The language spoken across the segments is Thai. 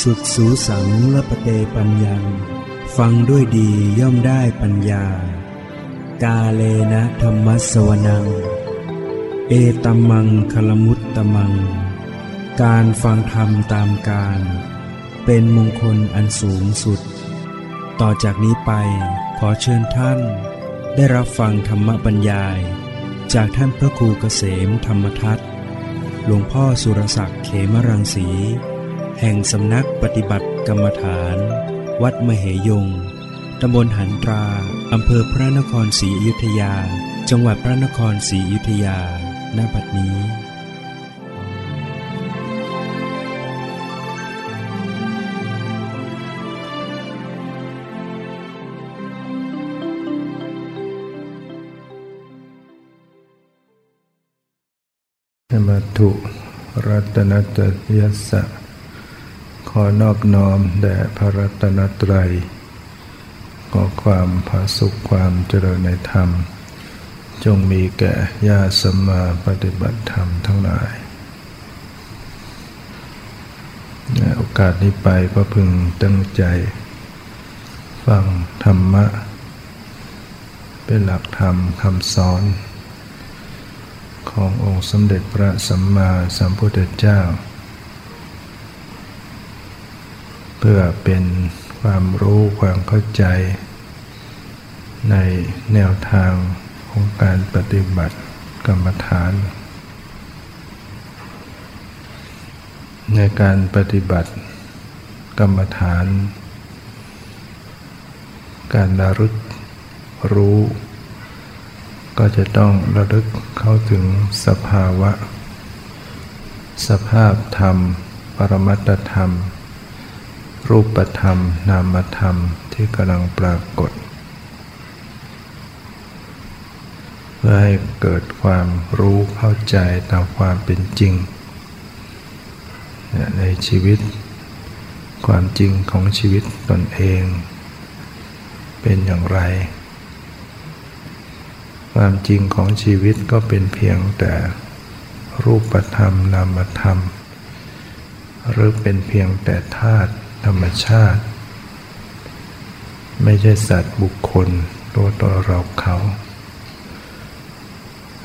สุดสูสังละปะเตปัญญังฟังด้วยดีย่อมได้ปัญญากาเลนะธรรมสวนังเอตัมมังคลมุตตมังการฟังธรรมตามการเป็นมงคลอันสูงสุดต่อจากนี้ไปขอเชิญท่านได้รับฟังธรรมบรรยายจากท่านพระครูเกษมธรรมทัตหลวงพ่อสุรศักดิ์เขมรังสีแห่งสำนักปฏิบัติกรรมฐานวัดมเหยงค์ตำบลหันตราอำเภอพระนครศรีอยุธยาจังหวัดพระนครศรีอยุธยาณ บัดนี้ธัมมัตถุรัตนัตยสสะขอนอบน้อมแด่พระรัตนตรัยขอความผาสุขความเจริญในธรรมจงมีแก่ญาติสัมมาปฏิบัติธรรมทั้งหลายโอกาสนี้ไปก็พึงตั้งใจฟังธรรมะเป็นหลักธรรมคำสอนขององค์สมเด็จพระสัมมาสัมพุทธเจ้าเพื่อเป็นความรู้ความเข้าใจในแนวทางของการปฏิบัติกรรมฐานในการปฏิบัติกรรมฐานการระลึกรู้ก็จะต้องระลึกเข้าถึงสภาวะสภาพธรรมปรมัตถธรรมรูปธรรมนามธรรมที่กำลังปรากฏเพื่อให้เกิดความรู้เข้าใจตามความเป็นจริงในชีวิตความจริงของชีวิตตนเองเป็นอย่างไรความจริงของชีวิตก็เป็นเพียงแต่รูปธรรมนามธรรมหรือเป็นเพียงแต่ธาตุธรรมชาติไม่ใช่สัตว์บุคคลตัวตนเราเขา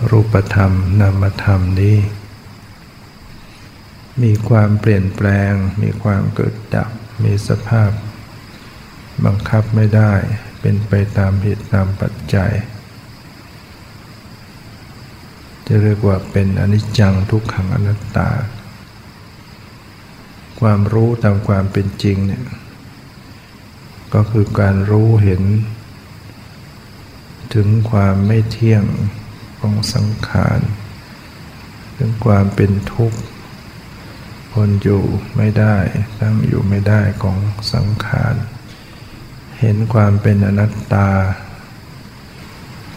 รูปธรรมนามธรรมนี้มีความเปลี่ยนแปลงมีความเกิดดับมีสภาพบังคับไม่ได้เป็นไปตามเหตุตามปัจจัยจะเรียกว่าเป็นอนิจจังทุกขังอนัตตาความรู้ตามความเป็นจริงเนี่ยก็คือการรู้เห็นถึงความไม่เที่ยงของสังขารถึงความเป็นทุกข์ทนอยู่ไม่ได้ตั้งอยู่ไม่ได้ของสังขารเห็นความเป็นอนัตตา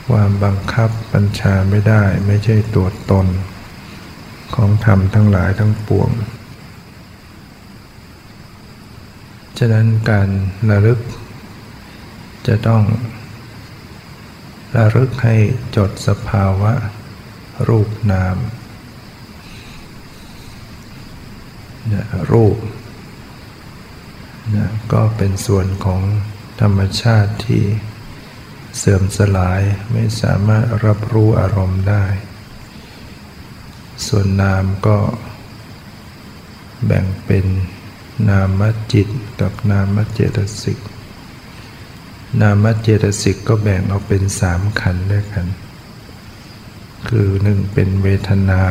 ความบังคับบัญชาไม่ได้ไม่ใช่ตัวตนของธรรมทั้งหลายทั้งปวงฉะนั้นการระลึกจะต้องระลึกให้จดสภาวะรูปนามรูปก็เป็นส่วนของธรรมชาติที่เสื่อมสลายไม่สามารถรับรู้อารมณ์ได้ส่วนนามก็แบ่งเป็นนามจิตกับนามเจตสิกนามเจตสิกก็แบ่งออกเป็นสามขันธ์ด้วยกันคือหนึ่งเป็นเวทนา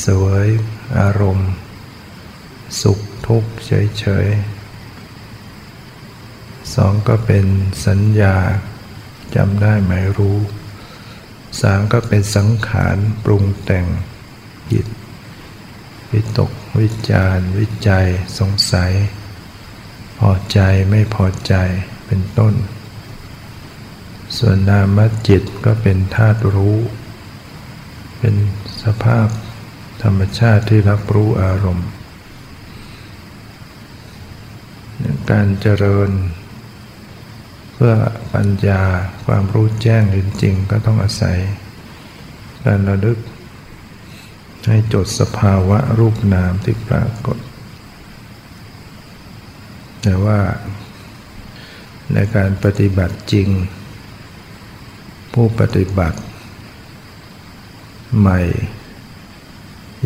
เสวยอารมณ์สุขทุกข์เฉยๆสองก็เป็นสัญญาจำได้หมายรู้สามก็เป็นสังขารปรุงแต่งจิตวิตกวิจารวิจัยสงสัยพอใจไม่พอใจเป็นต้นส่วนนามจิตก็เป็นธาตุรู้เป็นสภาพธรรมชาติที่รับรู้อารมณ์การเจริญเพื่อปัญญาความรู้แจ้งเห็นจริงก็ต้องอาศัยการระลึกให้จดสภาวะรูปนามที่ปรากฏ แต่ว่าในการปฏิบัติจริงผู้ปฏิบัติใหม่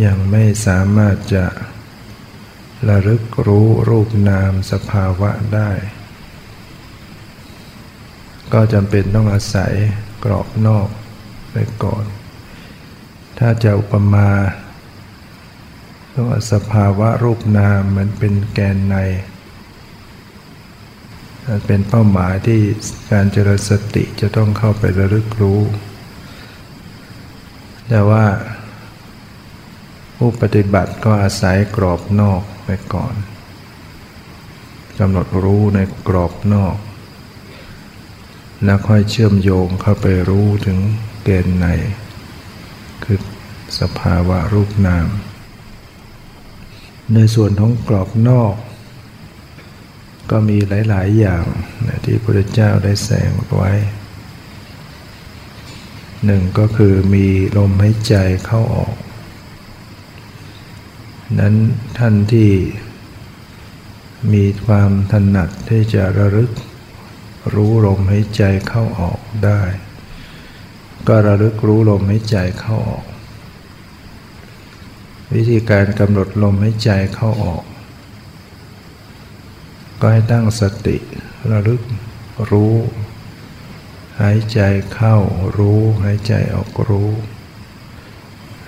ยังไม่สามารถจะระลึกรู้รูปนามสภาวะได้ก็จำเป็นต้องอาศัยกรอบนอกไปก่อนถ้าจะอุปมาก็สภาวะรูปนามเหมือนเป็นแกนในเป็นเป้าหมายที่การเจริญสติจะต้องเข้าไประลึกรู้แต่ว่าผู้ปฏิบัติก็อาศัยกรอบนอกไปก่อนกำหนดรู้ในกรอบนอกแล้วค่อยเชื่อมโยงเข้าไปรู้ถึงแกนในคือสภาวะรูปนามในส่วนของกรอบนอกก็มีหลายๆอย่างที่พระพุทธเจ้าได้แสดงไว้หนึ่งก็คือมีลมหายใจเข้าออกนั้นท่านที่มีความถนัดที่จะระลึกรู้ลมหายใจเข้าออกได้ก็ระลึกรู้ลมหายใจเข้าออกวิธีการกำหนดลมหายใจเข้าออกก็ให้ตั้งสติระลึกรู้หายใจเข้ารู้หายใจออกรู้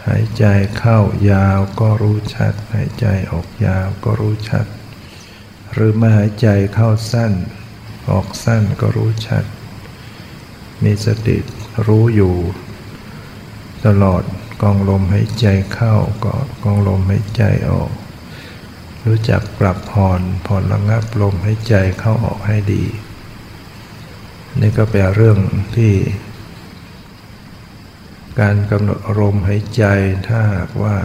หายใจเข้ายาวก็รู้ชัดหายใจออกยาวก็รู้ชัดหรือไม่หายใจเข้าสั้นออกสั้นก็รู้ชัดมีสติรู้อยู่ตลอดกองลมหายใจเข้าก็กองลมหายใจออกรู้จักปรับผ่อนระงับลมหายใจเข้าออกให้ดีนี่ก็เป็นเรื่องที่การกำหนดลมหายใจถ้าหากว่า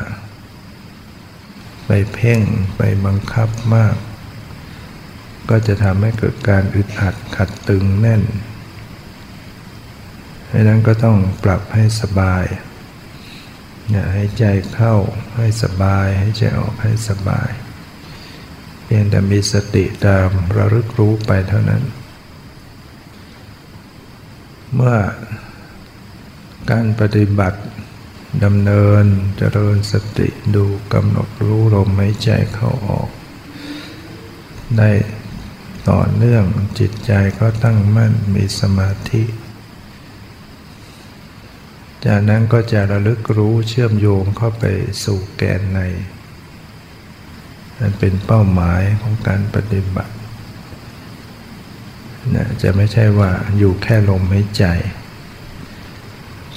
ไปเพ่งไปบังคับมากก็จะทำให้เกิดการอึดอัดขัดตึงแน่นดังนั้นก็ต้องปรับให้สบายหายใจเข้าให้สบายหายใจออกให้สบายเพียงแต่มีสติตามระลึกรู้ไปเท่านั้นเมื่อการปฏิบัติดำเนินเจริญสติดูกำหนดรู้ลมหายใจเข้าออกได้ต่อเนื่องจิตใจก็ตั้งมั่นมีสมาธิจากนั้นก็จะระลึกรู้เชื่อมโยงเข้าไปสู่แกนในนั่นเป็นเป้าหมายของการปฏิบัติจะไม่ใช่ว่าอยู่แค่ลมหายใจ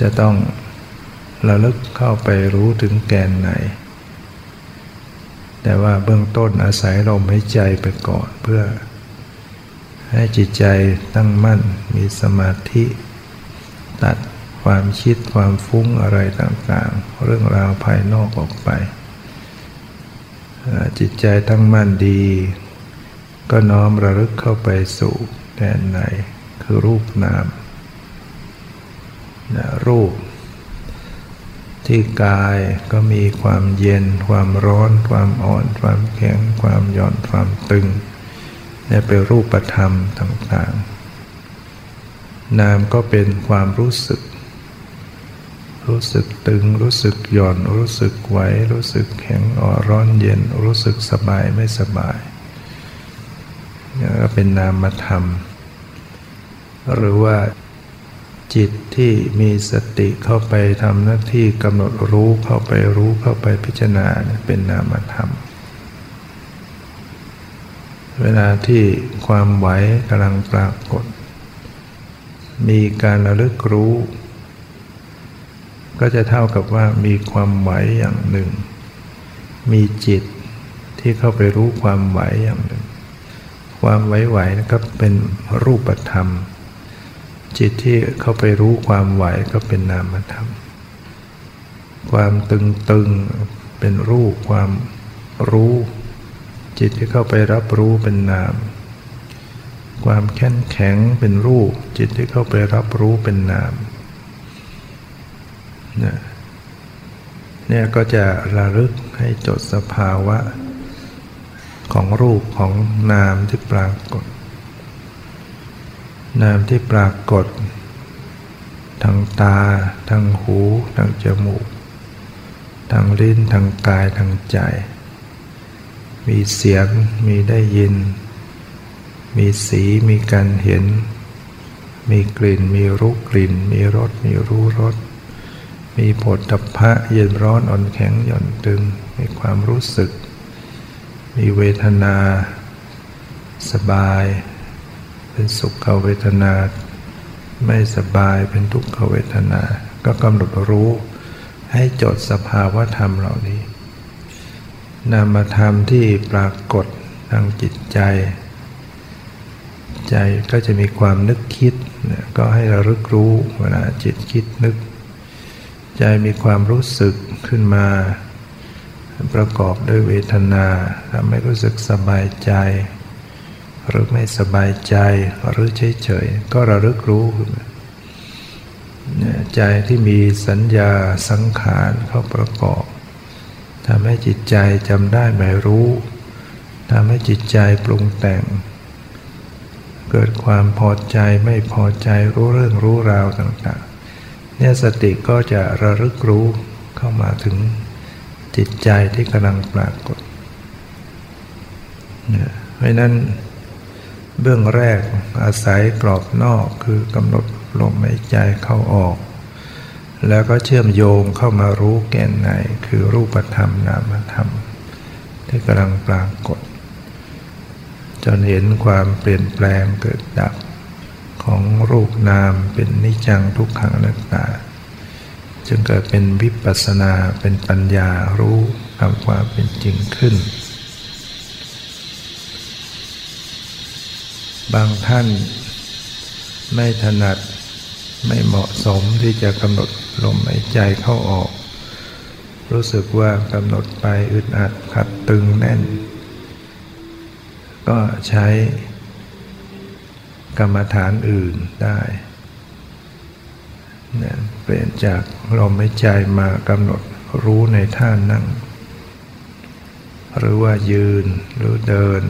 จะต้องระลึกเข้าไปรู้ถึงแกนในแต่ว่าเบื้องต้นอาศัยลมหายใจไปก่อนเพื่อให้จิตใจตั้งมั่นมีสมาธิตัดความคิดความฟุ้งอะไรต่างๆเรื่องราวภายนอกออกไปจิตใจตั้งมั่นดีก็น้อมระลึกเข้าไปสู่แกนในคือรูปนามรูปที่กายก็มีความเย็นความร้อนความอ่อนความแข็งความหย่อนความตึงนี่เป็นรูปธรรมต่างๆนามก็เป็นความรู้สึกตึงรู้สึกหย่อนรู้สึกไหวรู้สึกแข็งอ่อนร้อนเย็นรู้สึกสบายไม่สบายนี่ก็เป็นนามธรรมหรือว่าจิตที่มีสติเข้าไปทำหน้าที่กำหนดรู้เข้าไปรู้เข้าไปพิจารณาเป็นนามธรรมเวลาที่ความไหวกำลังปรากฏมีการระลึกรู้ก็จะเท่ากับว่ามีความไหวอย่างหนึ่งมีจิตที่เข้าไปรู้ความไหวอย่างหนึ่งความไหวๆก็เป็นรูปธรรมจิตที่เข้าไปรู้ความไหวก็เป็นนามธรรมความตึงๆเป็นรูปความรู้จิตที่เข้าไปรับรู้เป็นนามความแข็งเป็นรูปจิตที่เข้าไปรับรู้เป็นนามเนี่ยก็จะระลึกให้จดสภาวะ ของรูปของนามที่ปรากฏนามที่ปรากฏทางตาทางหูทางจมูกทางลิ้นทางกายทางใจมีเสียงมีได้ยินมีสีมีการเห็นมีกลิ่นมีรู้กลิ่นมีรสมีรู้รสมีโผฏฐัพพะเย็นร้อนอ่อนแข็งหย่อนตึงมีความรู้สึกมีเวทนาสบายเป็นสุขเวทนาไม่สบายเป็นทุกขเวทนาก็กำหนดรู้ให้จดสภาวะธรรมเหล่านี้นามธรรมที่ปรากฏทางจิตใจใจก็จะมีความนึกคิดก็ให้ระลึกรู้เวลาจิตคิดนึกใจมีความรู้สึกขึ้นมาประกอบด้วยเวทนาทำให้รู้สึกสบายใจหรือไม่สบายใจหรือเฉยๆก็ระลึกรู้ใจที่มีสัญญาสังขารเข้าประกอบทำให้จิตใจจำได้หมายรู้ทำให้จิตใจปรุงแต่งเกิดความพอใจไม่พอใจรู้เรื่องรู้ราวต่างๆเนี่ยสติก็จะระลึกรู้เข้ามาถึงจิตใจที่กำลังปรากฏเพราะนั้นเบื้องแรกอาศัยกรอบนอกคือกำหนดลมหายใจเข้าออกแล้วก็เชื่อมโยงเข้ามารู้แก่นในคือรูปธรรมนามธรรมที่กำลังปรากฏจนเห็นความเปลี่ยนแปลงเกิดดับของรูปนามเป็นนิจจังทุกขังอนัตตาจึงเกิดเป็นวิปัสสนาเป็นปัญญารู้ตามความเป็นจริงขึ้นบางท่านไม่ถนัดไม่เหมาะสมที่จะกำหนดลมหายใจเข้าออกรู้สึกว่ากำหนดไปอึดอัดขัดตึงแน่นก็ใช้กรรมฐานอื่นได้เปลี่ยนจากลมหายใจมากำหนดรู้ในท่านั่งหรือว่ายืนหรือเดิน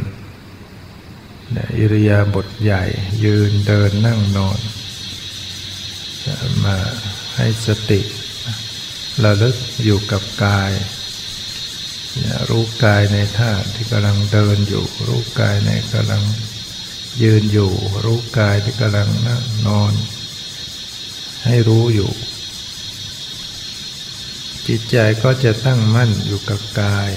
อิริยาบถใหญ่ยืนเดินนั่งนอนมาให้สติระลึกอยู่กับกายรู้กายในท่าที่กำลังเดินอยู่รู้กายในกำลังยืนอยู่รู้กายที่กำลังนั่งนอนให้รู้อยู่จิตใจก็จะตั้งมั่นอยู่กับกาย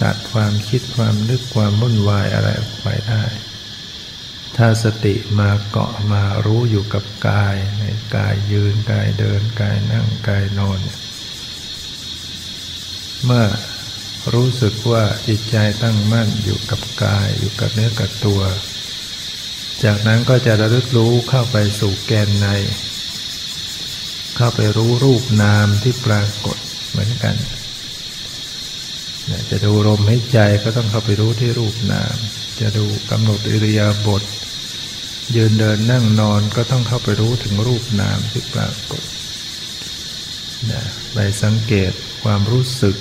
ตัดความคิดความนึกความวุ่นวายอะไรออกไปได้ถ้าสติมาเกาะมารู้อยู่กับกายในกายยืนกายเดินกายนั่งกายนอนเมื่อรู้สึกว่าจิตใจตั้งมั่นอยู่กับกายอยู่กับเนื้อกับตัวจากนั้นก็จะระลึกรู้เข้าไปสู่แกนในเข้าไปรู้รูปนามที่ปรากฏเหมือนกันจะดูลมหายใจก็ต้องเข้าไปรู้ที่รูปนามจะดูกำหนดอิริยาบถยืนเดินนั่งนอนก็ต้องเข้าไปรู้ถึงรูปนามที่ปรากฏไปสังเกตความรู้สึก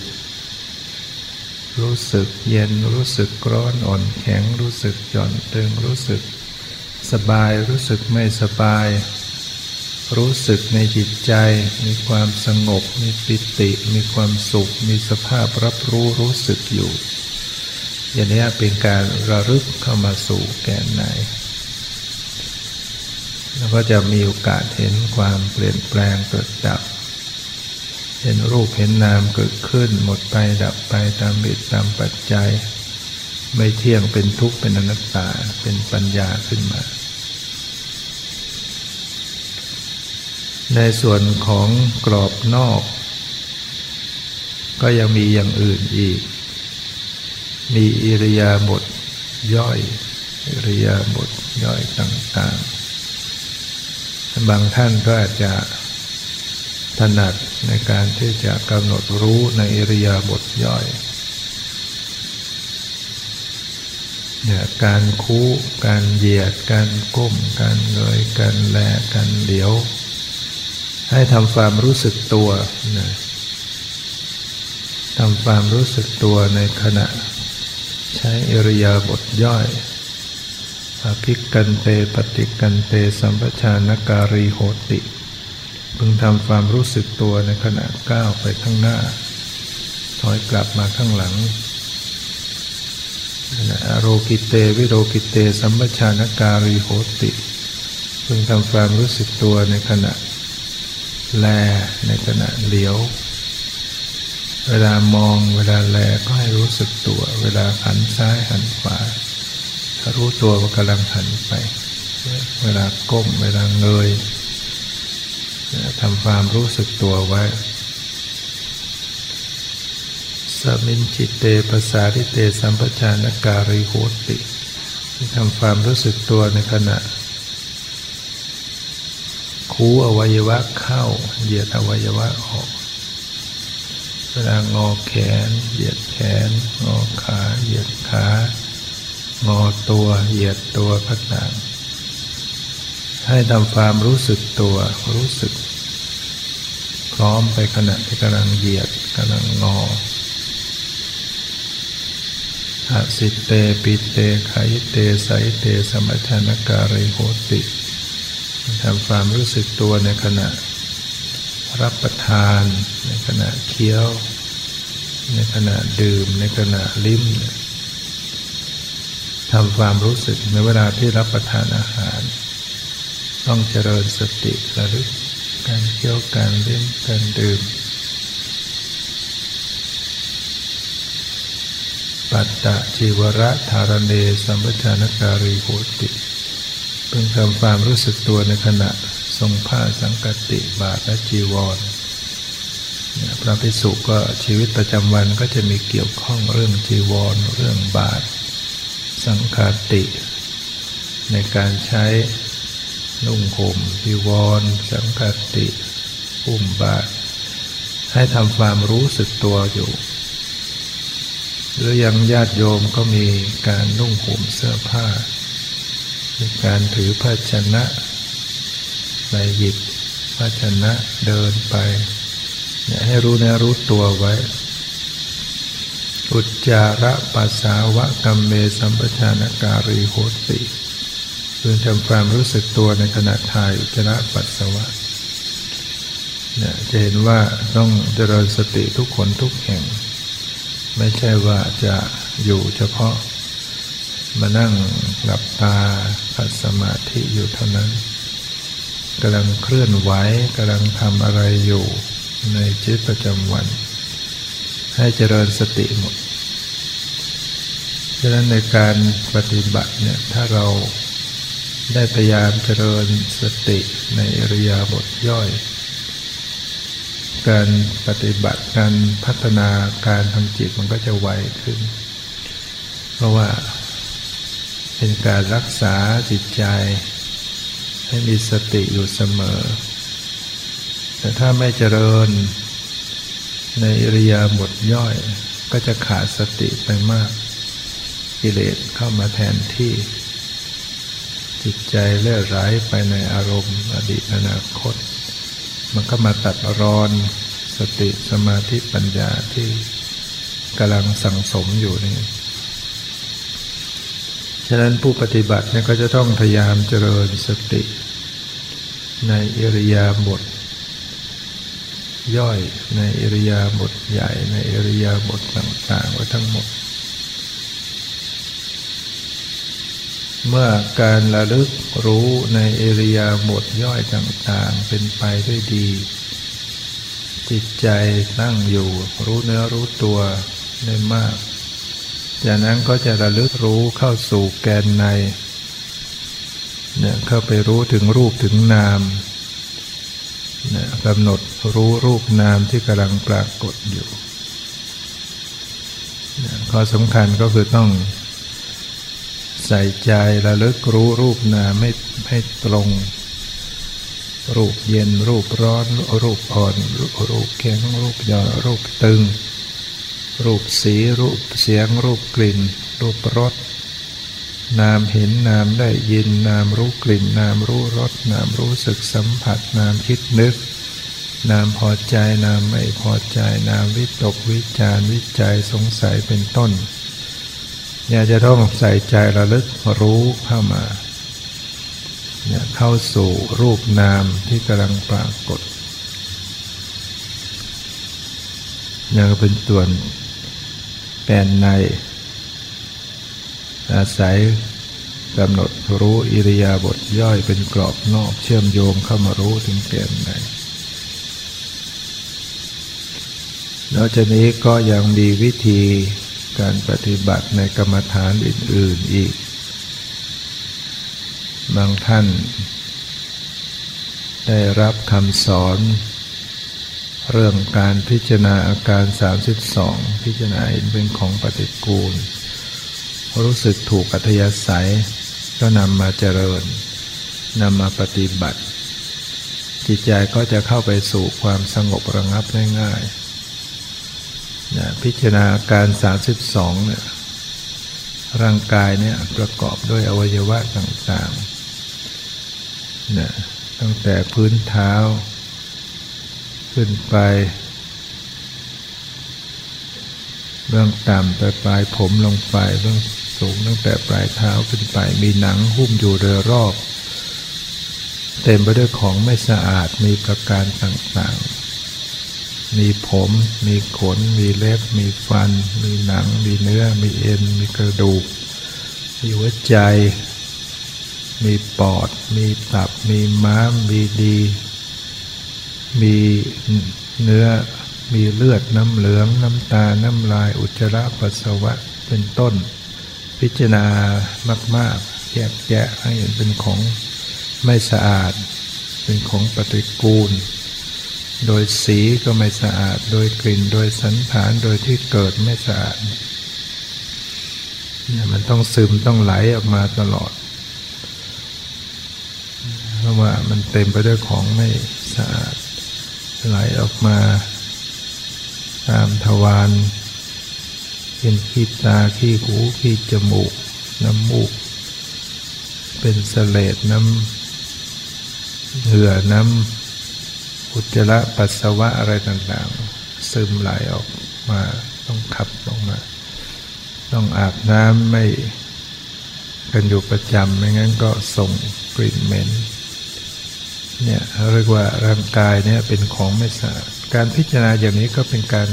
เย็นรู้สึกร้อนอ่อนแข็งรู้สึกหย่อนตึงรู้สึกสบายรู้สึกไม่สบายรู้สึกในจิตใจมีความสงบมีปิติมีความสุขมีสภาพรับรู้รู้สึกอยู่อย่างนี้เป็นการระลึกเข้ามาสู่แก่นในแล้วก็จะมีโอกาสเห็นความเปลี่ยนแปลงเกิดดับเห็นรูปเห็นนามเกิดขึ้นหมดไปดับไปตามเหตุตามปัจจัยไม่เที่ยงเป็นทุกข์เป็นอนัตตาเป็นปัญญาขึ้นมาในส่วนของกรอบนอกก็ยังมีอย่างอื่นอีกมีอิริยาบถย่อยอิริยาบถย่อยต่างๆบางท่านก็อาจจะถนัดในการที่จะกำหนดรู้ในอิริยาบถย่อยการคู่การเหยียดการก้มการเงยการแลการเหลียวให้ทำความรู้สึกตัว ทำความรู้สึกตัวในขณะใช้อิริยาบถย่อยอภิกันเตปฏิกันเตสัมปชานการีโหติพึงทำความรู้สึกตัวในขณะก้าวไปข้างหน้าถอยกลับมาข้างหลังอโรกิเตวิโรกิเตสัมปชานการีโหติพึงทำความรู้สึกตัวในขณะแลในขณะเหลียวเวลามองเวลาแลก็ให้รู้สึกตัวเวลาหันซ้ายหันขวาถ้ารู้ตัวว่ากำลังหันไปเวลาก้มเวลาเงยทำความรู้สึกตัวไว้สมิญจิตเตปสาริเตสัมปชานการิโหติทำความรู้สึกตัวในขณะคูอวัยวะเข้าเหยียดอวัยวะออกเวลางอแขนเหยียดแขนงอขาเหยียดขางอตัวเหยียดตัวก็ตามให้ทำความรู้สึกตัวรู้สึกพร้อมไปขณะที่กำลังเหยียดกำลังงออาสิเตปิเตขายเตสายเตสัมปชานการิโหติทำความรู้สึกตัวในขณะรับประทานในขณะเคี้ยวในขณะดื่มในขณะลิ้มทำความรู้สึกในเวลาที่รับประทานอาหารต้องเจริญสติระลึกการเคี้ยวการลิ้มการดื่มปัตตจีวรธารเณสัมปชานการิโหติพึงทำความรู้สึกตัวในขณะทรงผ้าสังกติบาทและจีวรพระภิกษุก็ชีวิตประจำวันก็จะมีเกี่ยวข้องเรื่องจีวรเรื่องบาทสังฆาติในการใช้นุ่งห่มจีวรสังฆาติอุ้มบาทให้ทำความรู้สึกตัวอยู่หรือยังญาติโยมก็มีการนุ่งห่มเสื้อผ้ามีการถือภาชนะไปหยิบภาชนะเดินไปให้รู้เนื้อรู้ตัวไว้อุจจาระปัสสาวะกัมเมสัมปชานการิโหติพึงทำความรู้สึกตัวในขณะถ่ายอุจจาระปัสสาวะจะเห็นว่าต้องเจริญสติทุกคนทุกแห่งไม่ใช่ว่าจะอยู่เฉพาะมานั่งหลับตาขัดสมาธิอยู่เท่านั้นกำลังเคลื่อนไหวกำลังทำอะไรอยู่ในชีวิตประจำวันให้เจริญสติหมดฉะนั้นในการปฏิบัติเนี่ยถ้าเราได้พยายามเจริญสติในอิริยาบถย่อยการปฏิบัติการพัฒนาการทางจิตมันก็จะไวขึ้นเพราะว่าเป็นการรักษาจิตใจให้มีสติอยู่เสมอแต่ถ้าไม่เจริญในอิริยาบถย่อยก็จะขาดสติไปมากกิเลสเข้ามาแทนที่จิตใจเลื่อนไหลไปในอารมณ์อดีตอนาคตมันก็มาตัดรอนสติสมาธิปัญญาที่กำลังสั่งสมอยู่นี่ฉะนั้นผู้ปฏิบัติเนี่ยก็จะต้องพยายามเจริญสติในอิริยาบถย่อยในอิริยาบถใหญ่ในอิริยาบถต่างๆไว้ทั้งหมดเมื่อการระลึกรู้ในอิริยาบถย่อยต่างๆเป็นไปด้วยดีจิตใจตั้งอยู่รู้เนื้อรู้ตัวได้มากจากนั้นก็จะระลึกรู้เข้าสู่แกนในเข้าไปรู้ถึงรูปถึงนามกำหนดรู้รูปนามที่กำลังปรากฏอยู่ข้อสำคัญก็คือต้องใส่ใจระลึกรู้รูปนามให้ตรงรูปเย็นรูปร้อนรูปอ่อนรูปแข็งรูปหย่อนรูปตึงรูปสีรูปเสียงรูปกลิ่นรูปรสนามเห็นนามได้ยินนามรู้กลิ่นนามรู้รสนามรู้สึกสัมผัสนามคิดนึก นามพอใจนามไม่พอใจนามวิตกวิจารวิจัยสงสัยเป็นต้นเนี่ยจะต้องใส่ใจระลึกรู้เข้ามาเนี่ยเข้าสู่รูปนามที่กำลังปรากฏเนี่ยก็เป็นส่วนแปลนในอาศัยกำหนดรู้อิริยาบถย่อยเป็นกรอบนอกเชื่อมโยงเข้ามารู้ถึงแก่นในนอกจากนี้ก็ยังมีวิธีการปฏิบัติในกรรมฐานอื่นๆอีกบางท่านได้รับคำสอนเรื่องการพิจารณาอาการ 32พิจารณาเห็นเป็นของปฏิกูลรู้สึกถูกอัธยาศัยก็นำมาเจริญนำมาปฏิบัติจิตใจก็จะเข้าไปสู่ความสงบระงับได้ง่ายนะพิจารณาการ 32เนี่ยร่างกายเนี่ยประกอบด้วยอวัยวะต่างๆนะตั้งแต่พื้นเท้าขึ้นไปเบื้องต่ำไปปลายผมลงไปเบื้องสูงตั้งแต่ปลายเท้าขึ้นไปมีหนังหุ้มอยู่โดยรอบเต็มไปด้วยของไม่สะอาดมีประการต่างๆมีผมมีขนมีเล็บมีฟันมีหนังมีเนื้อมีเอ็นมีกระดูกมีหัวใจมีปอดมีตับมีม้ามมีดีมีเนื้อมีเลือดน้ำเหลืองน้ำตาน้ำลายอุจจาระปัสสาวะเป็นต้นพิจารณามากๆแยกแยะให้เห็นเป็นของไม่สะอาดเป็นของปฏิกูลโดยสีก็ไม่สะอาดโดยกลิ่นโดยสันฐานโดยที่เกิดไม่สะอาดเนี่ยมันต้องซึมต้องไหลออกมาตลอดเพราะว่ามันเต็มไปด้วยของไม่สะอาดไหลออกมาตามทวารเป็นขี้ตาขี้หูขี้จมูกน้ำมูกเป็นเสลดน้ำเหงื่อน้ำอุจจาระปัสสาวะอะไรต่างๆซึมไหลออกมาต้องขับออกมาต้องอาบน้ำไม่กันอยู่ประจำไม่งั้นก็ส่งกลิ่นเหม็นเนี่ยเรียกว่าร่างกายเนี่ยเป็นของไม่สะอาดการพิจารณาอย่างนี้ก็เป็นการ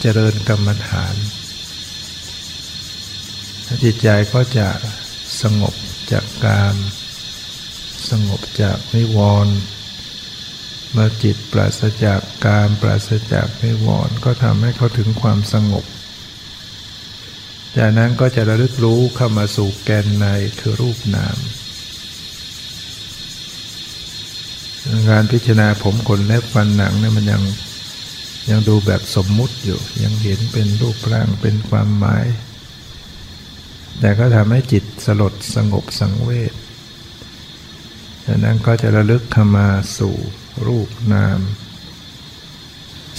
เจริญกรรมฐานจิตใจก็จะสงบจากกามสงบจากนิวรณ์เมื่อจิตปราศจากกามปราศจากนิวรณ์ก็ทำให้เขาถึงความสงบจากนั้นก็จะระลึกรู้เข้ามาสู่แกนในคือรูปนามการพิจารณาผมขนเล็บฟันหนังเนี่ยมันยังดูแบบสมมุติอยู่ยังเห็นเป็นรูปร่างเป็นความหมายแต่ก็ทำให้จิตสลดสงบสังเวชจากนั้นก็จะระลึกเข้ามาสู่รูปนาม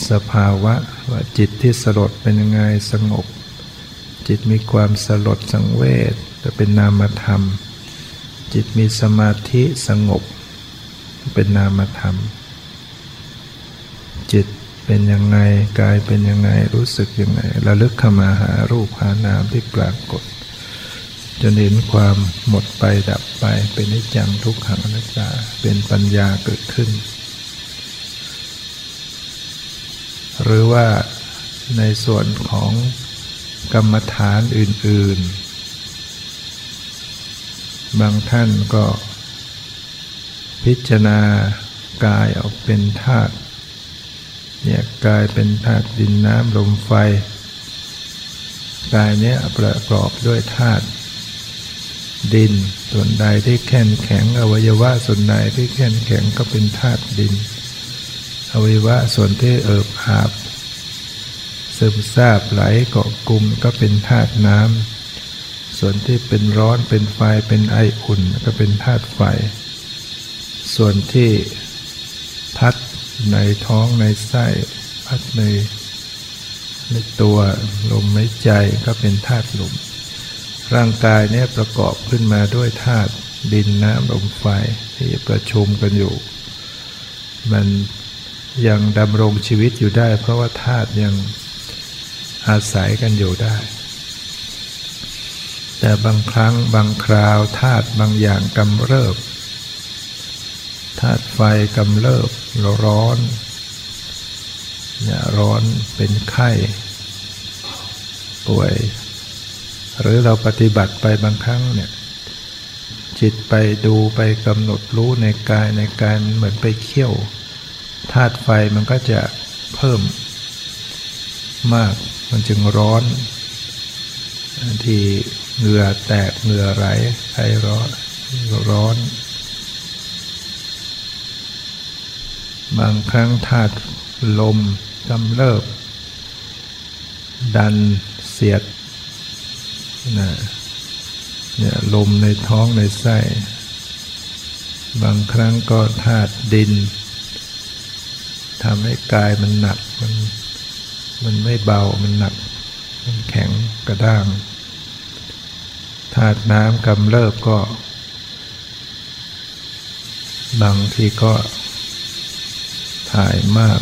สภาวะว่าจิตที่สลดเป็นยังไงสงบจิตมีความสลดสังเวชจะเป็นนามธรรมจิตมีสมาธิสงบเป็นนามธรรมจิตเป็นยังไงกายเป็นยังไงรู้สึกยังไงระลึกเข้ามาหารูปหานามที่ปรากฏจนเห็นความหมดไปดับไปเป็นนิจจังทุกขังอนัตตาเป็นปัญญาเกิดขึ้นหรือว่าในส่วนของกรรมฐานอื่นๆบางท่านก็พิจารณากายออกเป็นธาตุเนี่ยกายเป็นธาตุดินน้ำลมไฟกายเนี่ยประกอบด้วยธาตุดินส่วนใดที่แข็งแข็งอวัยวะส่วนใดที่แข็งแข็งก็เป็นธาตุดินอวัยวะส่วนที่เอิบอาบซึมซาบไหลเกาะกลุ่มก็เป็นธาตุน้ำส่วนที่เป็นร้อนเป็นไฟเป็นไออุ่นก็เป็นธาตุไฟส่วนที่พัดในท้องในไส้พัดในตัวลมหายใจก็เป็นธาตุลมร่างกายเนี่ยประกอบขึ้นมาด้วยธาตุดินน้ำลมไฟที่ประชุมกันอยู่มัน ยังดำรงชีวิตอยู่ได้เพราะว่าธาตุยังอาศัยกันอยู่ได้แต่บางครั้งบางคราวธาตุบางอย่างกำเริบธาตุไฟกำเริบร้อนเนี่ยร้อนเป็นไข้ป่วยหรือเราปฏิบัติไปบางครั้งเนี่ยจิตไปดูไปกำหนดรู้ในกายในการเหมือนไปเคี่ยวธาตุไฟมันก็จะเพิ่มมากมันจึงร้อนที่เหงื่อแตกเหงื่อไหลไอร้อนบางครั้งธาตุลมกำเริบดันเสียดนะเนี่ยลมในท้องในไส้บางครั้งก็ธาตุดินทำให้กายมันหนักมันไม่เบามันหนักมันแข็งกระด้างธาตุน้ำกำเริบก็บางทีก็ถ่ายมาก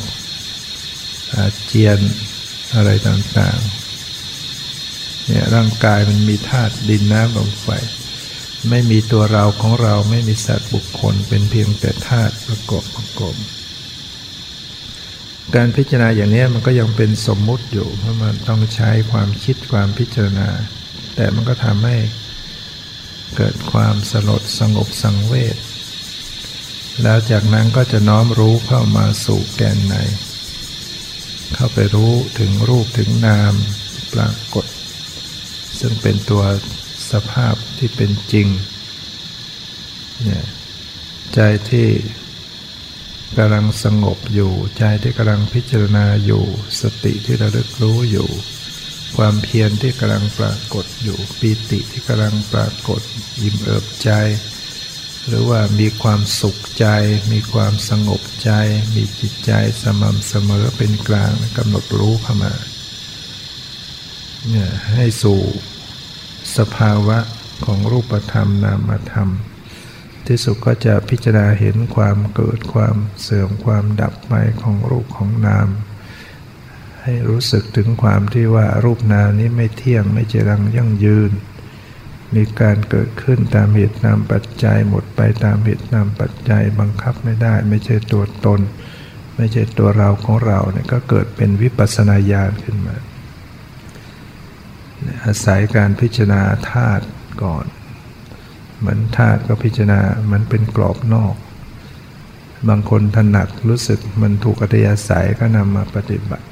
อาเจียนอะไรต่างๆเนี่ยร่างกายมันมีธาตุดินน้ำลมไฟไม่มีตัวเราของเราไม่มีสัตว์บุคคลเป็นเพียงแต่ธาตุประกอบการพิจารณาอย่างนี้มันก็ยังเป็นสมมุติอยู่เพราะมันต้องใช้ความคิดความพิจารณาแต่มันก็ทำให้เกิดความสลดสงบสังเวชแล้วจากนั้นก็จะน้อมรู้เข้ามาสู่แกนในเข้าไปรู้ถึงรูปถึงนามปรากฏซึ่งเป็นตัวสภาพที่เป็นจริงเนี่ยใจที่กำลังสงบอยู่ใจที่กำลังพิจารณาอยู่สติที่ระลึกรู้อยู่ความเพียรที่กำลังปรากฏอยู่ปีติที่กำลังปรากฏอิ่มเอิบใจหรือว่ามีความสุขใจมีความสงบใจมีจิตใจสม่ำเสมอเป็นกลางกำหนดรู้เข้ามาเนี่ยให้สู่สภาวะของรูปธรรมนามธรรมที่สุดก็จะพิจารณาเห็นความเกิดความเสื่อมความดับไปของรูปของนามให้รู้สึกถึงความที่ว่ารูปนามนี้ไม่เที่ยงไม่ยั่งยืนมีการเกิดขึ้นตามเหตุนามปัจจัยหมดไปตามเหตุนามปัจจัยบังคับไม่ได้ไม่ใช่ตัวตนไม่ใช่ตัวเราของเราเนี่ยก็เกิดเป็นวิปัสสนาญาณขึ้นมาอาศัยการพิจารณาธาตุก่อนเหมือนธาตุก็พิจารณามันเป็นกรอบนอกบางคนถนัดรู้สึกมันถูกอัธยาศัยก็นำมาปฏิบัติ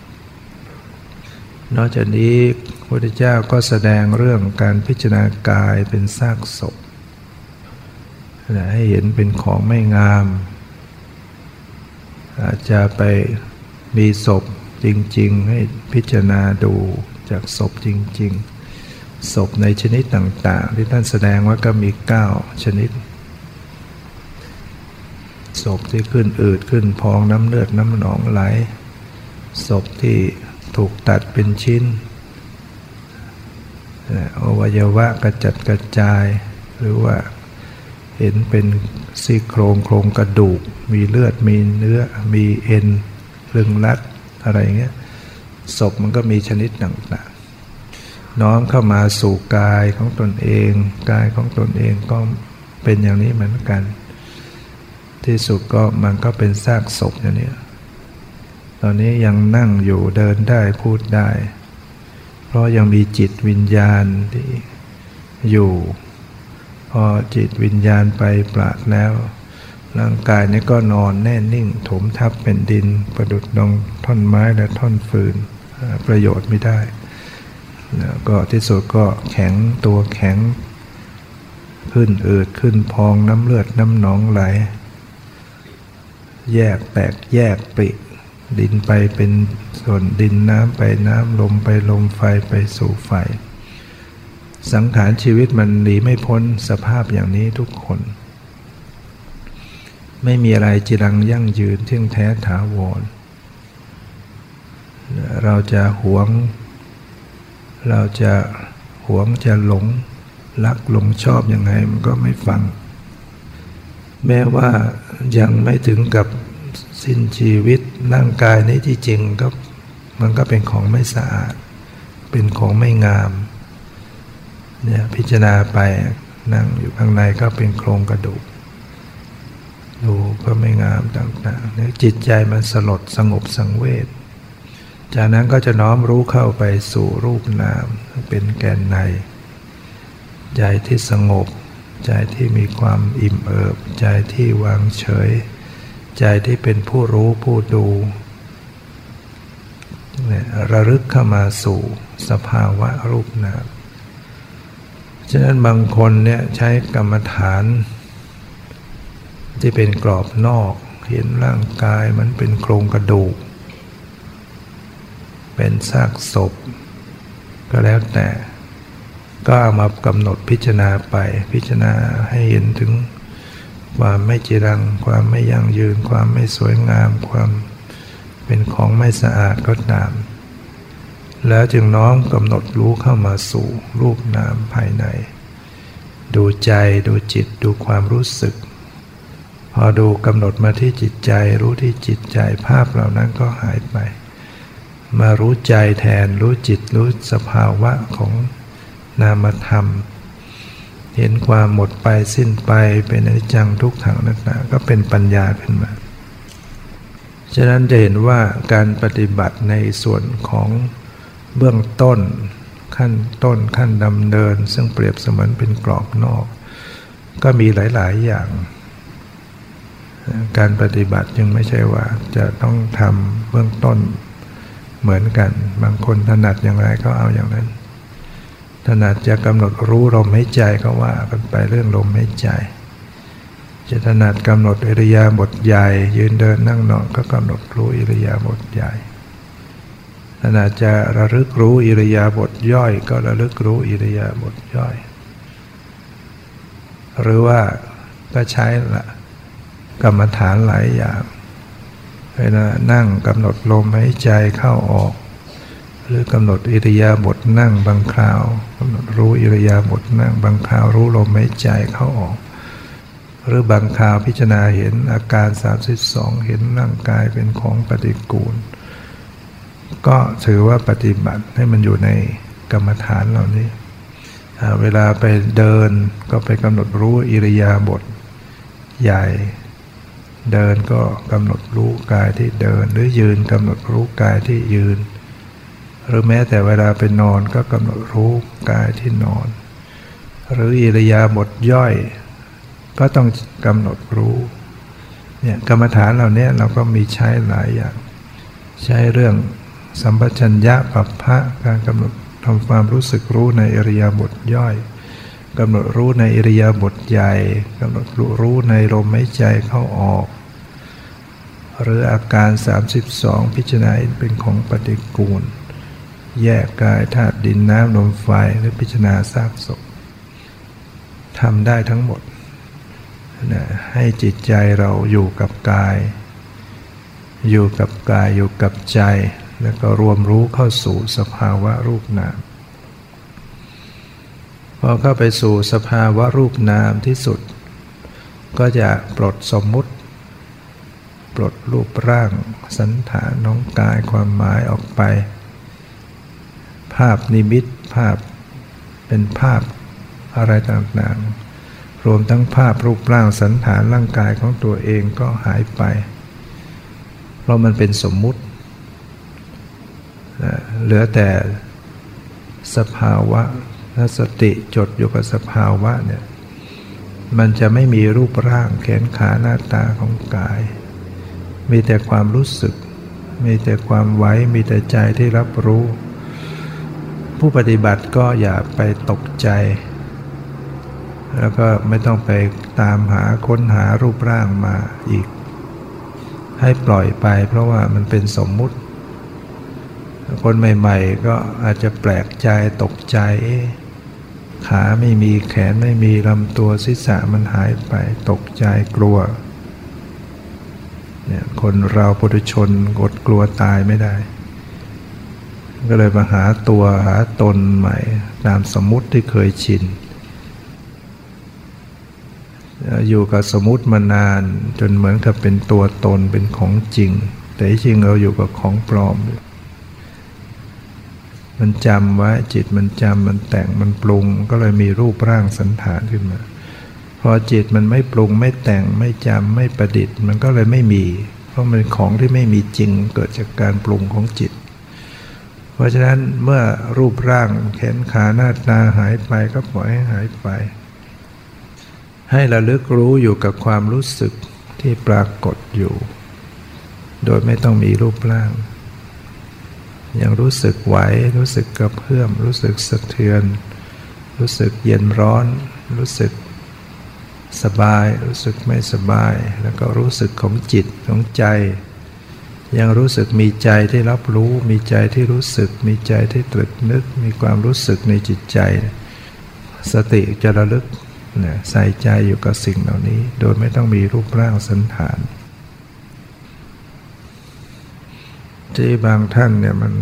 นอกจากนี้พระพุทธเจ้าก็แสดงเรื่องการพิจารณากายเป็นซากศพให้เห็นเป็นของไม่งามอาจจะไปมีศพจริงๆให้พิจารณาดูจากศพจริงๆศพในชนิดต่างๆที่ท่านแสดงว่าก็มี9ชนิดศพที่ขึ้นอืดขึ้นพองน้ำเลือดน้ำหนองไหลศพที่ถูกตัดเป็นชิ้นอวัยวะกระจัดกระจายหรือว่าเห็นเป็นซี่โครงโครงกระดูกมีเลือดมีเนื้อมีเอ็นลึงลัดอะไรอย่างเงี้ยศพมันก็มีชนิดต่างๆน้อมเข้ามาสู่กายของตนเองกายของตนเองก็เป็นอย่างนี้เหมือนกันที่สุดก็มันก็เป็นซากศพอย่างนี้ตอนนี้ยังนั่งอยู่เดินได้พูดได้เพราะยังมีจิตวิญญาณที่อยู่พอจิตวิญญาณไปปราศแล้วร่างกายนี้ก็นอนแน่นิ่งถมทับเป็นดินประดุจดงท่อนไม้และท่อนฟืนประโยชน์ไม่ได้ก็ที่สุดก็แข็งตัวแข็งขึ้นอืดขึ้นพองน้ำเลือดน้ำหนองไหลแยกแตกแยกปริดินไปเป็นส่วนดินน้ำไปน้ำลมไปลมไฟไปสู่ไฟสังขารชีวิตมันหนีไม่พ้นสภาพอย่างนี้ทุกคนไม่มีอะไรจีรังยั่งยืนเที่ยงแท้ถาวรเราจะหวงจะหลงรักหลงชอบยังไงมันก็ไม่ฟังแม้ว่ายังไม่ถึงกับ สิ้นชีวิตร่างกายนี้ที่จริงก็มันก็เป็นของไม่สะอาดเป็นของไม่งามเนี่ยพิจารณาไปนั่งอยู่ข้างในก็เป็นโครงกระดูกดูก็ไม่งามต่างๆเนี่ยจิตใจมันสลดสงบสังเวชจากนั้นก็จะน้อมรู้เข้าไปสู่รูปนามเป็นแก่นในใจที่สงบใจที่มีความอิ่มเอิบใจที่วางเฉยใจที่เป็นผู้รู้ผู้ดูเนี่ยระลึกเข้ามาสู่สภาวะรูปนามฉะนั้นบางคนเนี่ยใช้กรรมฐานที่เป็นกรอบนอกเห็นร่างกายมันเป็นโครงกระดูกเป็นซากศพก็แล้วแต่ก็เอามากำหนดพิจารณาไปพิจารณาให้เห็นถึงความไม่จีรังความไม่ยั่งยืนความไม่สวยงามความเป็นของไม่สะอาดก็ตามแล้วจึงน้อมกำหนดรู้เข้ามาสู่รูปนามภายในดูใจดูจิตดูความรู้สึกพอดูกำหนดมาที่จิตใจรู้ที่จิตใจภาพเหล่านั้นก็หายไปมารู้ใจแทนรู้จิตรู้สภาวะของนามธรรมเห็นความหมดไปสิ้นไปเป็นอนิจจังทุกขังนัตตาก็เป็นปัญญาขึ้นมาฉะนั้นจะเห็นว่าการปฏิบัติในส่วนของเบื้องต้นขั้นต้นขั้นดำเนินซึ่งเปรียบเสมือนเป็นกรอบนอกก็มีหลายๆอย่างการปฏิบัติจึงไม่ใช่ว่าจะต้องทำเบื้องต้นเหมือนกันบางคนถนัดอย่างไรก็เอาอย่างนั้นถนัดจะกำหนดรู้ลมหายใจก็ว่ากันไปเรื่องลมหายใจจะถนัดกำหนดอิริยาบถใหญ่ยืนเดินนั่งนอนก็กำหนดรู้อิริยาบถใหญ่ถนัดจะระลึกรู้อิริยาบถย่อยก็ระลึกรู้อิริยาบถย่อยหรือว่าก็ใช้ละกรรมฐานหลายอย่างเวลานั่งกำหนดลมหายใจเข้าออกหรือกำหนดอิริยาบถนั่งบางคราวกำหนดรู้อิริยาบถนั่งบางคราวรู้ลมหายใจเข้าออกหรือบางคราวพิจารณาเห็นอาการ32เห็นร่างกายเป็นของปฏิกูลก็ถือว่าปฏิบัติให้มันอยู่ในกรรมฐานเหล่านี้เวลาไปเดินก็ไปกำหนดรู้อิริยาบถใหญ่เดินก็กำหนดรู้กายที่เดินหรือยืนกำหนดรู้กายที่ยืนหรือแม้แต่เวลาไปนอนก็กำหนดรู้กายที่นอนหรืออิริยาบถย่อยก็ต้องกำหนดรู้เนี่ยกรรมฐานเหล่านี้เราก็มีใช้หลายอย่างใช้เรื่องสัมปชัญญะปัปพะการกำหนดทำความรู้สึกรู้ในอิริยาบถย่อยกำหนดรู้ในอิริยาบถใหญ่กำหนดรู้ในลมหายใจเข้าออกหรืออาการ32พิจารณาเป็นของปฏิกูลแยกกายธาตุดินน้ำลมไฟหรือพิจารณาซากศพทำได้ทั้งหมดนะให้จิตใจเราอยู่กับกายอยู่กับกายอยู่กับใจแล้วก็รวมรู้เข้าสู่สภาวะรูปนามพอเข้าไปสู่สภาวะรูปนามที่สุดก็จะปลดสมมุติปลดรูปร่างสันฐานของกายความหมายออกไปภาพนิมิตภาพเป็นภาพอะไรต่างๆรวมทั้งภาพรูปร่างสันฐานร่างกายของตัวเองก็หายไปเพราะมันเป็นสมมุติเหลือแต่สภาวะถ้าสติจดอยู่กับสภาวะเนี่ยมันจะไม่มีรูปร่างแขนขาหน้าตาของกายมีแต่ความรู้สึกมีแต่ความไหวมีแต่ใจที่รับรู้ผู้ปฏิบัติก็อย่าไปตกใจแล้วก็ไม่ต้องไปตามหาค้นหารูปร่างมาอีกให้ปล่อยไปเพราะว่ามันเป็นสมมุติคนใหม่ๆก็อาจจะแปลกใจตกใจขาไม่มีแขนไม่มีลำตัวศีรษะมันหายไปตกใจกลัวเนี่ยคนเราปุถุชนอดกลัวตายไม่ได้ก็เลยมาหาตัวหาตนใหม่ตามสมมุติที่เคยชิน อยู่กับสมมุติมานานจนเหมือนกับเป็นตัวตนเป็นของจริงแต่จริงเราอยู่กับของปลอมมันจำไว้จิตมันจำมันแต่งมันปรุงก็เลยมีรูปร่างสันฐานขึ้นมาพอจิตมันไม่ปรุงไม่แต่งไม่จำไม่ประดิษฐ์มันก็เลยไม่มีเพราะมันของที่ไม่มีจริงเกิดจากการปรุงของจิตเพราะฉะนั้นเมื่อรูปร่างแขนขาหน้าตาหายไปก็ปล่อยให้หายไปให้ระลึกรู้อยู่กับความรู้สึกที่ปรากฏอยู่โดยไม่ต้องมีรูปร่างยังรู้สึกไหวรู้สึกกระเพื่อมรู้สึกสะเทือนรู้สึกเย็นร้อนรู้สึกสบายรู้สึกไม่สบายแล้วก็รู้สึกของจิตของใจยังรู้สึกมีใจที่รับรู้มีใจที่รู้สึกมีใจที่ตรึกนึกมีความรู้สึกในจิตใจสติจะระลึกใส่ใจอยู่กับสิ่งเหล่านี้โดยไม่ต้องมีรูปร่างสันฐานที่บางท่านเนี่ยมัน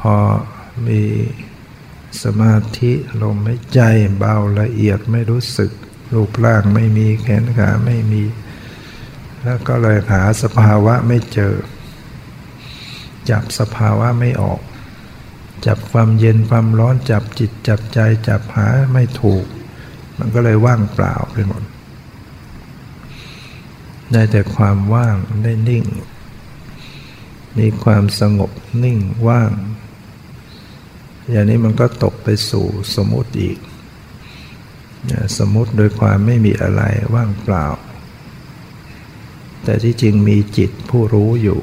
พอมีสมาธิลมหายใจเบาละเอียดไม่รู้สึกรูปร่างไม่มีแขนขาไม่มีแล้วก็เลยหาสภาวะไม่เจอจับสภาวะไม่ออกจับความเย็นความร้อนจับจิตจับใจจับหาไม่ถูกมันก็เลยว่างเปล่าไปหมดได้แต่ความว่างได้นิ่งมีความสงบนิ่งว่างอย่างนี้มันก็ตกไปสู่สมมุติอีกสมมุติโดยความไม่มีอะไรว่างเปล่าแต่ที่จริงมีจิตผู้รู้อยู่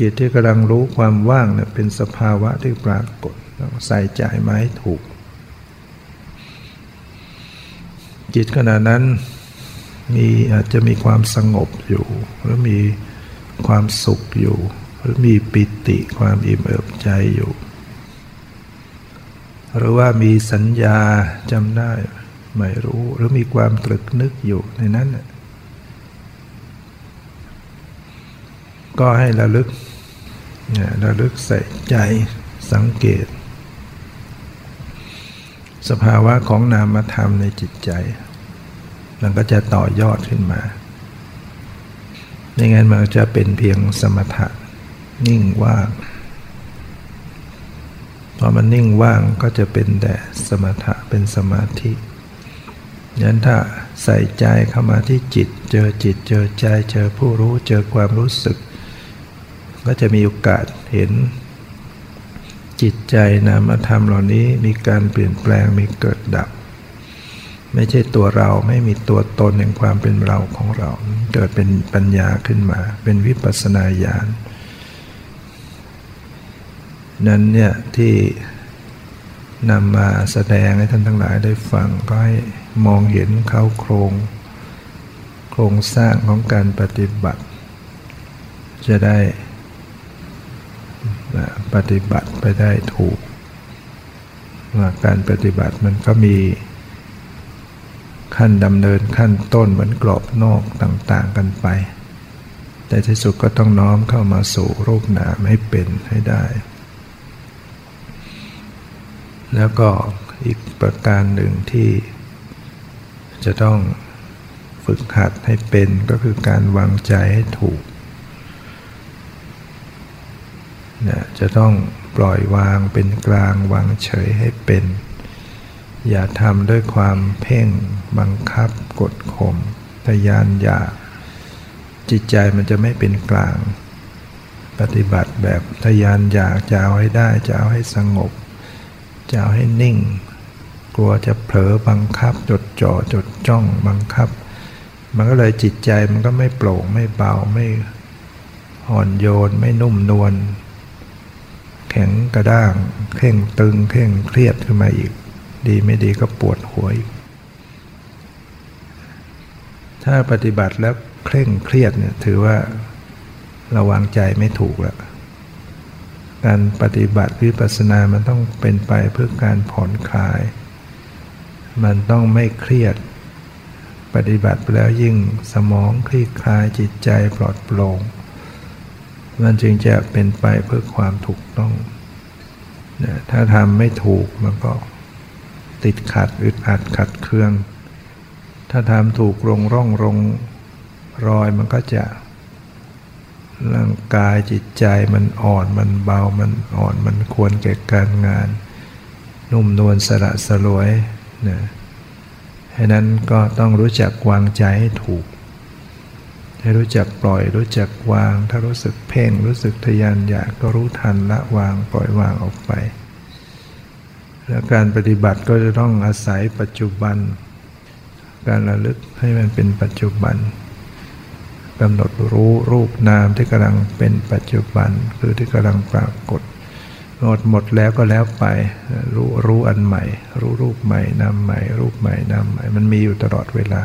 จิตที่กำลังรู้ความว่างเนี่ยเป็นสภาวะที่ปรากฏต้องใส่ใจไหมถูกจิตขณะนั้นมีอาจจะมีความสงบอยู่หรือมีความสุขอยู่หรือมีปิติความอิ่มเอิบใจอยู่หรือว่ามีสัญญาจำได้ไม่รู้หรือมีความตรึกนึกอยู่ในนั้นก็ให้ระลึกใส่ใจสังเกตสภาวะของนามธรรมในจิตใจมันก็จะต่อยอดขึ้นมาไม่งั้นมันจะเป็นเพียงสมถะนิ่งว่างพอมันนิ่งว่างก็จะเป็นแต่สมถะเป็นสมาธิงั้นถ้าใส่ใจเข้ามาที่จิตเจอจิตเจอใจเจอผู้รู้เจอความรู้สึกก็จะมีโอกาสเห็นจิตใจนามธรรมเหล่านี้มีการเปลี่ยนแปลงมีเกิดดับไม่ใช่ตัวเราไม่มีตัวตนแห่งความเป็นเราของเราเกิดเป็นปัญญาขึ้นมาเป็นวิปัสสนาญาณนั้นเนี่ยที่นำมาแสดงให้ท่านทั้งหลายได้ฟังก็ให้มองเห็นเข้าโครงสร้างของการปฏิบัติจะได้ปฏิบัติไปได้ถูกว่าการปฏิบัติมันก็มีขั้นดำเนินขั้นต้นเหมือนกรอบนอกต่างๆกันไปแต่ที่สุดก็ต้องน้อมเข้ามาสู่รูปนามให้เป็นให้ได้แล้วก็อีกประการหนึ่งที่จะต้องฝึกหัดให้เป็นก็คือการวางใจให้ถูกจะต้องปล่อยวางเป็นกลางวางเฉยให้เป็นอย่าทำด้วยความเพ่งบังคับกดข่มทะยานอยากจิตใจมันจะไม่เป็นกลางปฏิบัติแบบทะยานอยากจะเอาให้ได้จะเอาให้สงบจะเอาให้นิ่งกลัวจะเผลอบังคับจดจ่อจดจ้องบังคับมันก็เลยจิตใจมันก็ไม่โปร่งไม่เบาไม่อ่อนโยนไม่นุ่มนวลแข็งกระด้างเคร่งตึงเคร่งเครียดขึ้นมาอีกดีไม่ดีก็ปวดหัวอีกถ้าปฏิบัติแล้วเคร่งเครียดเนี่ยถือว่าระวังใจไม่ถูกแล้วการปฏิบัติวิปัสสนามันต้องเป็นไปเพื่อการผ่อนคลายมันต้องไม่เครียดปฏิบัติไปแล้วยิ่งสมองคลี่คลายจิตใจปลอดโปร่งมันจึงจะเป็นไปเพื่อความถูกต้องถ้าทำไม่ถูกมันก็ติดขัดอึดอัดขัดเคือง ถ้าทำถูกลงร่องลงรอยมันก็จะร่างกายจิตใจมันอ่อนมันเบามันอ่อนมันควรแก่การงานนุ่มนวลสละสลวยนะฉะนั้นก็ต้องรู้จักวางใจให้ถูกให้รู้จักปล่อยรู้จักวางถ้ารู้สึกเพ่งรู้สึกทะยานอยากก็รู้ทันละวางปล่อยวางออกไปและการปฏิบัติก็จะต้องอาศัยปัจจุบันการระลึกให้มันเป็นปัจจุบันกำหนดรู้รูปนามที่กำลังเป็นปัจจุบันคือที่กำลังปรากฏหมดแล้วก็แล้วไปรู้อันใหม่รู้รูปใหม่นามใหม่รูปใหม่นามใหม่มันมีอยู่ตลอดเวลา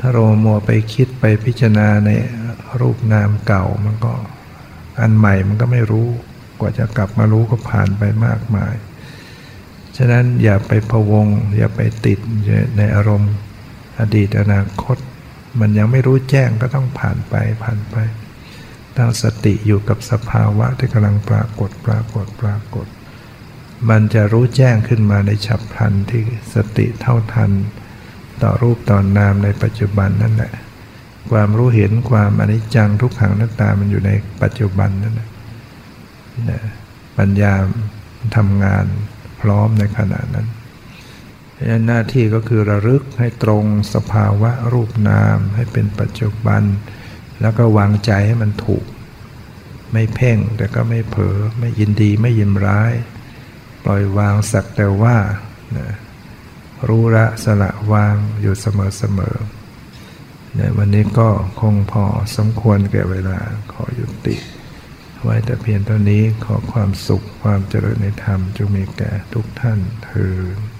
ถ้าเรามัวไปคิดไปพิจารณาในรูปนามเก่ามันก็อันใหม่มันก็ไม่รู้กว่าจะกลับมารู้ก็ผ่านไปมากมายฉะนั้นอย่าไปพะวงอย่าไปติดในอารมณ์อดีตอนาคตมันยังไม่รู้แจ้งก็ต้องผ่านไปตั้งสติอยู่กับสภาวะที่กำลังปรากฏมันจะรู้แจ้งขึ้นมาในฉับพลันที่สติเท่าทันต่อรูปต่อนามในปัจจุบันนั่นแหละความรู้เห็นความอนิจจังทุกขังอนัตตามันอยู่ในปัจจุบันนั่นแหละปัญญาทำงานพร้อมในขณะนั้นหน้าที่ก็คือระลึกให้ตรงสภาวะรูปนามให้เป็นปัจจุบันแล้วก็วางใจให้มันถูกไม่เพ่งแต่ก็ไม่เผลอไม่ยินดีไม่ยินร้ายปล่อยวางสักแต่ว่ารู้ละสละวางอยู่เสมอในวันนี้ก็คงพอสมควรแก่เวลาขอยุติไว้แต่เพียงเท่านี้ขอความสุขความเจริญในธรรมจงมีแก่ทุกท่านเทอญ